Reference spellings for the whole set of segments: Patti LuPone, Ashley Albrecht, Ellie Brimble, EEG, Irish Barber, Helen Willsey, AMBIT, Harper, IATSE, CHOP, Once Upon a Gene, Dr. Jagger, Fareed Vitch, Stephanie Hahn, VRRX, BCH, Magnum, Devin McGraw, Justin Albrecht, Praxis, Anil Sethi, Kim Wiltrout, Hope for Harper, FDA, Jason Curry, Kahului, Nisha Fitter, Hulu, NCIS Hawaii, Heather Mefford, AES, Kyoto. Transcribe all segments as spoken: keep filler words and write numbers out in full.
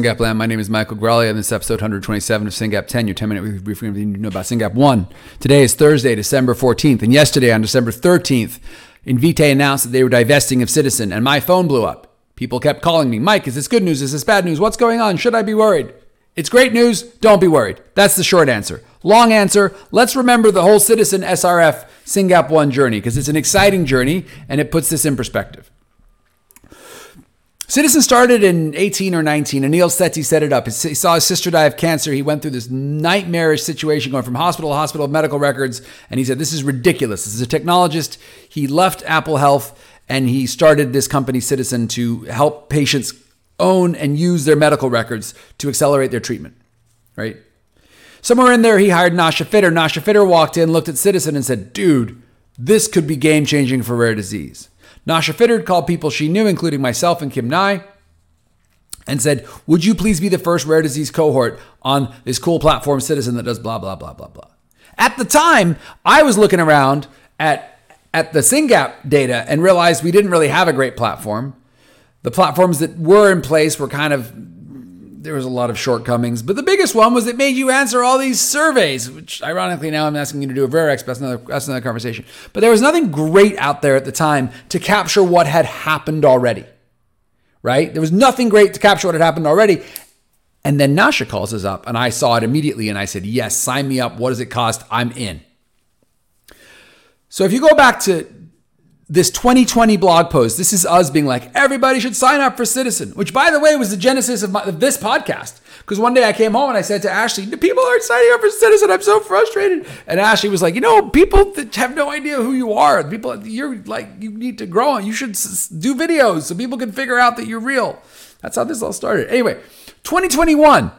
SYNGAP Land. My name is Michael Greali, and this is episode one twenty-seven of SYNGAP ten, your ten-minute weekly briefing on everything you know about SYNGAP one. Today is Thursday, December fourteenth, and yesterday on December thirteenth, Invitae announced that they were divesting of Ciitizen, and my phone blew up. People kept calling me, Mike, is this good news? Is this bad news? What's going on? Should I be worried? It's great news. Don't be worried. That's the short answer. Long answer, let's remember the whole Ciitizen S R F SYNGAP one journey, because it's an exciting journey, and it puts this in perspective. Ciitizen started in eighteen or nineteen. Anil Sethi set it up. He saw his sister die of cancer. He went through this nightmarish situation going from hospital to hospital, medical records, and he said, this is ridiculous. This is a technologist. He left Apple Health, and he started this company, Ciitizen, to help patients own and use their medical records to accelerate their treatment, right? Somewhere in there, he hired Nisha Fitter. Nisha Fitter walked in, looked at Ciitizen, and said, dude, this could be game-changing for rare disease. Nisha Fitter called people she knew, including myself and Kim Nye, and said, would you please be the first rare disease cohort on this cool platform Ciitizen that does blah, blah, blah, blah, blah. At the time, I was looking around at, at the SYNGAP data and realized we didn't really have a great platform. The platforms that were in place were kind of, there was a lot of shortcomings, but the biggest one was it made you answer all these surveys, which ironically now I'm asking you to do a V R R X, but that's another, that's another conversation. But there was nothing great out there at the time to capture what had happened already, right? There was nothing great to capture what had happened already. And then Nisha calls us up, and I saw it immediately, and I said, yes, sign me up. What does it cost? I'm in. So if you go back to this twenty twenty blog post, this is us being like, everybody should sign up for Ciitizen, which, by the way, was the genesis of, my, of this podcast. Because one day I came home and I said to Ashley, the people aren't signing up for Ciitizen. I'm so frustrated. And Ashley was like, you know, people that have no idea who you are. People, you're like, you need to grow. You should s- do videos so people can figure out that you're real. That's how this all started. Anyway, twenty twenty-one.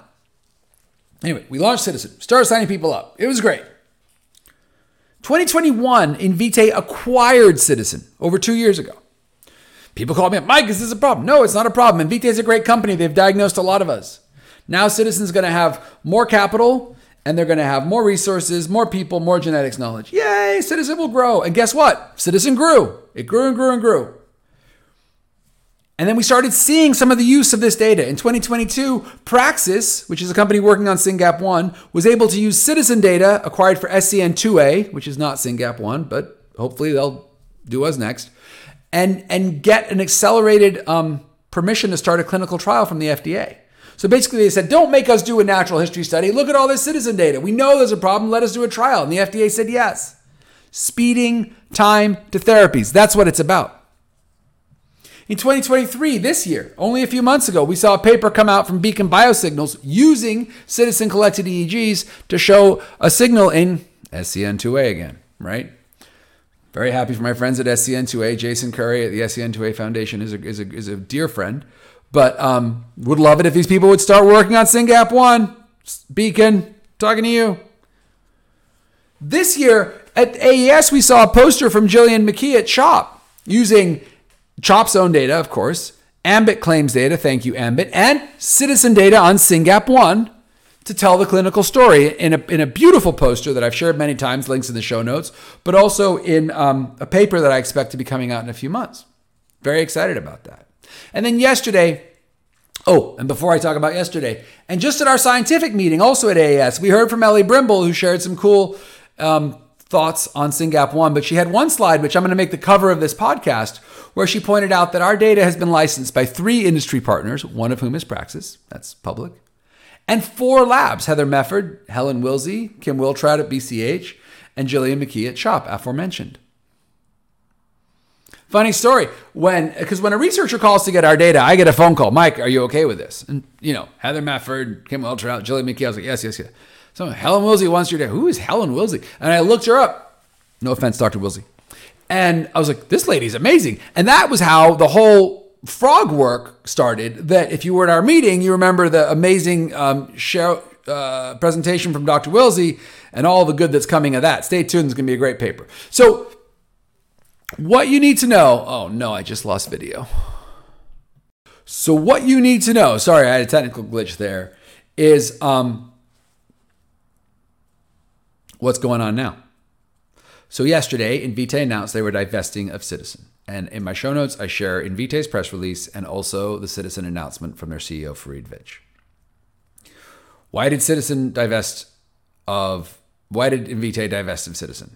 Anyway, we launched Ciitizen, started signing people up. It was great. twenty twenty-one, Invitae acquired Ciitizen over two years ago. People called me up, Mike, is this a problem? No, it's not a problem. Invitae is a great company. They've diagnosed a lot of us. Now Ciitizen's going to have more capital, and they're going to have more resources, more people, more genetics knowledge. Yay, Ciitizen will grow. And guess what? Ciitizen grew. It grew and grew and grew. And then we started seeing some of the use of this data. In twenty twenty-two, Praxis, which is a company working on SYNGAP one, was able to use Ciitizen data acquired for S C N two A, which is not SYNGAP one, but hopefully they'll do us next, and, and get an accelerated um, permission to start a clinical trial from the F D A. So basically they said, don't make us do a natural history study. Look at all this Ciitizen data. We know there's a problem. Let us do a trial. And the F D A said yes. Speeding time to therapies. That's what it's about. In twenty twenty-three, this year, only a few months ago, we saw a paper come out from Beacon Biosignals using Ciitizen-collected E E Gs to show a signal in S C N two A again, right? Very happy for my friends at S C N two A. Jason Curry at the S C N two A Foundation is a, is a, is a dear friend, but um, would love it if these people would start working on SYNGAP one. Beacon, talking to you. This year, at A E S, we saw a poster from Jillian McKee at CHOP using CHOP's own data, of course, AMBIT claims data, thank you, AMBIT, and Ciitizen data on SYNGAP one to tell the clinical story in a, in a beautiful poster that I've shared many times, links in the show notes, but also in um, a paper that I expect to be coming out in a few months. Very excited about that. And then yesterday, oh, and before I talk about yesterday, and just at our scientific meeting, also at A E S, we heard from Ellie Brimble, who shared some cool um, thoughts on SYNGAP one, but she had one slide, which I'm going to make the cover of this podcast, where she pointed out that our data has been licensed by three industry partners, one of whom is Praxis, that's public, and four labs, Heather Mefford, Helen Willsey, Kim Wiltrout at B C H, and Jillian McKee at CHOP, aforementioned. Funny story, when because when a researcher calls to get our data, I get a phone call, Mike, are you okay with this? And, you know, Heather Mefford, Kim Wiltrout, Jillian McKee, I was like, yes, yes, yes. So Helen Willsey wants your data. Who is Helen Willsey? And I looked her up. No offense, Doctor Willsey. And I was like, this lady's amazing. And that was how the whole frog work started, that if you were at our meeting, you remember the amazing um, show, uh, presentation from Doctor Willsey and all the good that's coming of that. Stay tuned. It's going to be a great paper. So what you need to know. Oh, no, I just lost video. So what you need to know. Sorry, I had a technical glitch there. Is... Um, What's going on now? So yesterday, Invitae announced they were divesting of Ciitizen. And in my show notes, I share Invitae's press release and also the Ciitizen announcement from their C E O, Fareed Vitch. Why did Ciitizen divest of, why did Invitae divest of Ciitizen?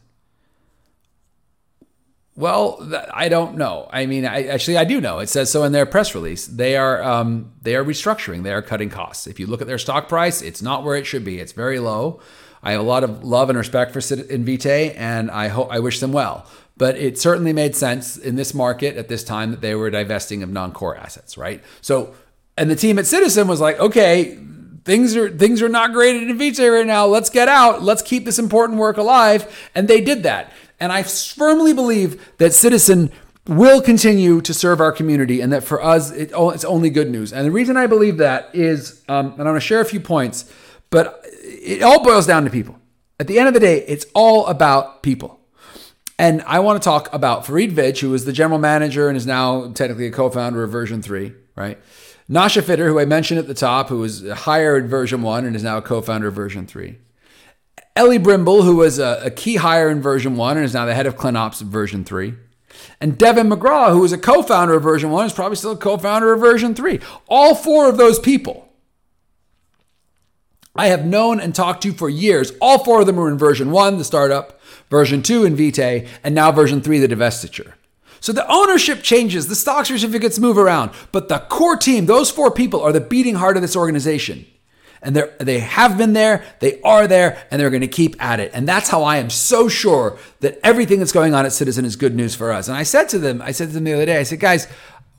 Well, I don't know. I mean, I, actually, I do know. It says so in their press release. They are um, they are restructuring. They are cutting costs. If you look at their stock price, it's not where it should be. It's very low. I have a lot of love and respect for Invitae, and I hope I wish them well. But it certainly made sense in this market at this time that they were divesting of non-core assets, right? So, and the team at Ciitizen was like, okay, things are things are not great at Invitae right now. Let's get out. Let's keep this important work alive. And they did that. And I firmly believe that Ciitizen will continue to serve our community, and that for us, it, it's only good news. And the reason I believe that is, um, and I'm going to share a few points, but it all boils down to people. At the end of the day, it's all about people. And I want to talk about Fareed Vitch, who is the general manager and is now technically a co-founder of version three, right? Nisha Fitter, who I mentioned at the top, who was hired version one and is now a co-founder of version three. Ellie Brimble, who was a, a key hire in version one and is now the head of ClinOps version three. And Devin McGraw, who was a co-founder of version one, is probably still a co-founder of version three. All four of those people I have known and talked to for years. All four of them were in version one, the startup, version two, Invitae, and now version three, the divestiture. So the ownership changes, the stock certificates move around, but the core team, those four people, are the beating heart of this organization. And they have been there, they are there, and they're going to keep at it. And that's how I am so sure that everything that's going on at Ciitizen is good news for us. And I said to them, I said to them the other day, I said, guys,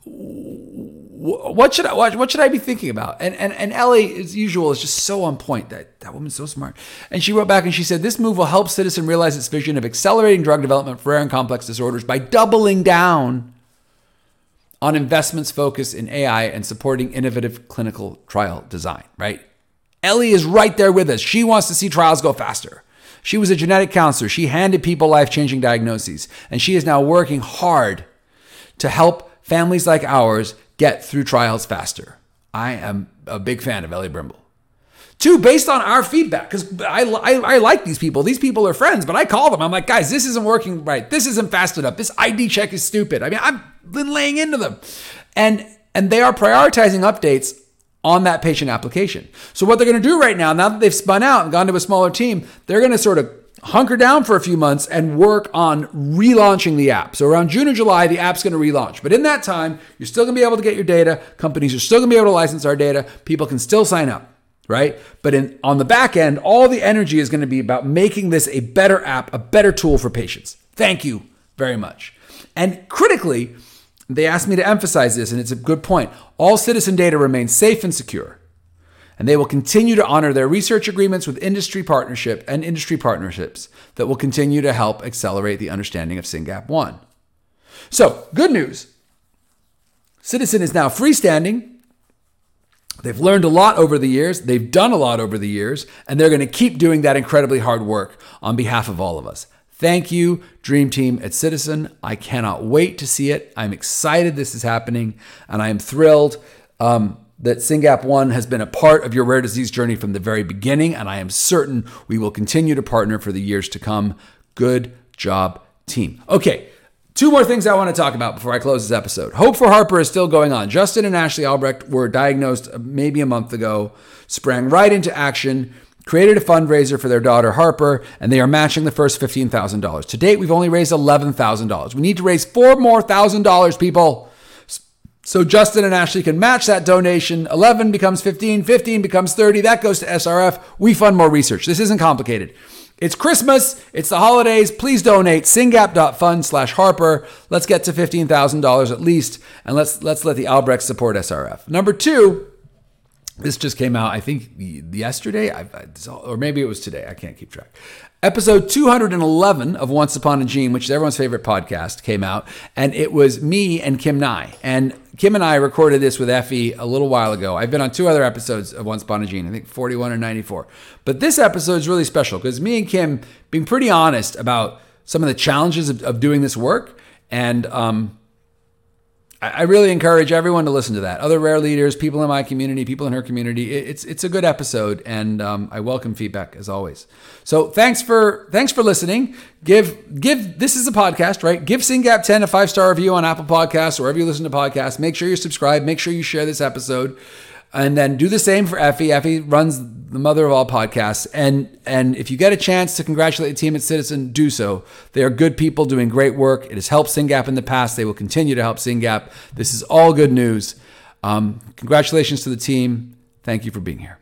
what should I what should I be thinking about? And and and Ellie, as usual, is just so on point. That that woman's so smart. And she wrote back and she said, this move will help Ciitizen realize its vision of accelerating drug development for rare and complex disorders by doubling down on investments focused in A I and supporting innovative clinical trial design, right? Ellie is right there with us. She wants to see trials go faster. She was a genetic counselor. She handed people life-changing diagnoses, and she is now working hard to help families like ours get through trials faster. I am a big fan of Ellie Brimble. Two, based on our feedback, because I, I, I like these people. These people are friends, but I call them. I'm like, guys, this isn't working right. This isn't fast enough. This I D check is stupid. I mean, I've been laying into them. And, and they are prioritizing updates on that patient application. So what they're going to do right now, now that they've spun out and gone to a smaller team, they're going to sort of hunker down for a few months and work on relaunching the app. So around June or July, the app's going to relaunch. But in that time, you're still going to be able to get your data. Companies are still going to be able to license our data. People can still sign up, right? But in, on the back end, all the energy is going to be about making this a better app, a better tool for patients. Thank you very much. And critically, they asked me to emphasize this, and it's a good point. All Ciitizen data remains safe and secure, and they will continue to honor their research agreements with industry partnership and industry partnerships that will continue to help accelerate the understanding of SYNGAP one. So, good news. Ciitizen is now freestanding. They've learned a lot over the years. They've done a lot over the years, and they're going to keep doing that incredibly hard work on behalf of all of us. Thank you, Dream Team at Ciitizen. I cannot wait to see it. I'm excited this is happening, and I am thrilled um, that SYNGAP one has been a part of your rare disease journey from the very beginning, and I am certain we will continue to partner for the years to come. Good job, team. Okay, two more things I want to talk about before I close this episode. Hope for Harper is still going on. Justin and Ashley Albrecht were diagnosed maybe a month ago, sprang right into action, created a fundraiser for their daughter, Harper, and they are matching the first fifteen thousand dollars. To date, we've only raised eleven thousand dollars. We need to raise four more thousand dollars, people. So Justin and Ashley can match that donation. eleven becomes fifteen, fifteen becomes thirty. That goes to S R F. We fund more research. This isn't complicated. It's Christmas. It's the holidays. Please donate. SYNGAP.fund slash Harper. Let's get to fifteen thousand dollars at least, and let's let's let the Albrechts support S R F. Number two, this just came out, I think, yesterday, or maybe it was today. I can't keep track. Episode two hundred eleven of Once Upon a Gene, which is everyone's favorite podcast, came out, and it was me and Kim Nye. And Kim and I recorded this with Effie a little while ago. I've been on two other episodes of Once Upon a Gene, I think forty-one or ninety-four. But this episode is really special because me and Kim being pretty honest about some of the challenges of, of doing this work, and um I really encourage everyone to listen to that. Other rare leaders, people in my community, people in her community. It's it's a good episode, and um, I welcome feedback as always. So thanks for thanks for listening. Give give this is a podcast, right? Give SYNGAP ten a five star review on Apple Podcasts, wherever you listen to podcasts. Make sure you subscribe. Make sure you share this episode, and then do the same for Effie. Effie runs the mother of all podcasts. And and if you get a chance to congratulate the team at Ciitizen, do so. They are good people doing great work. It has helped SYNGAP in the past. They will continue to help SYNGAP. This is all good news. Um, congratulations to the team. Thank you for being here.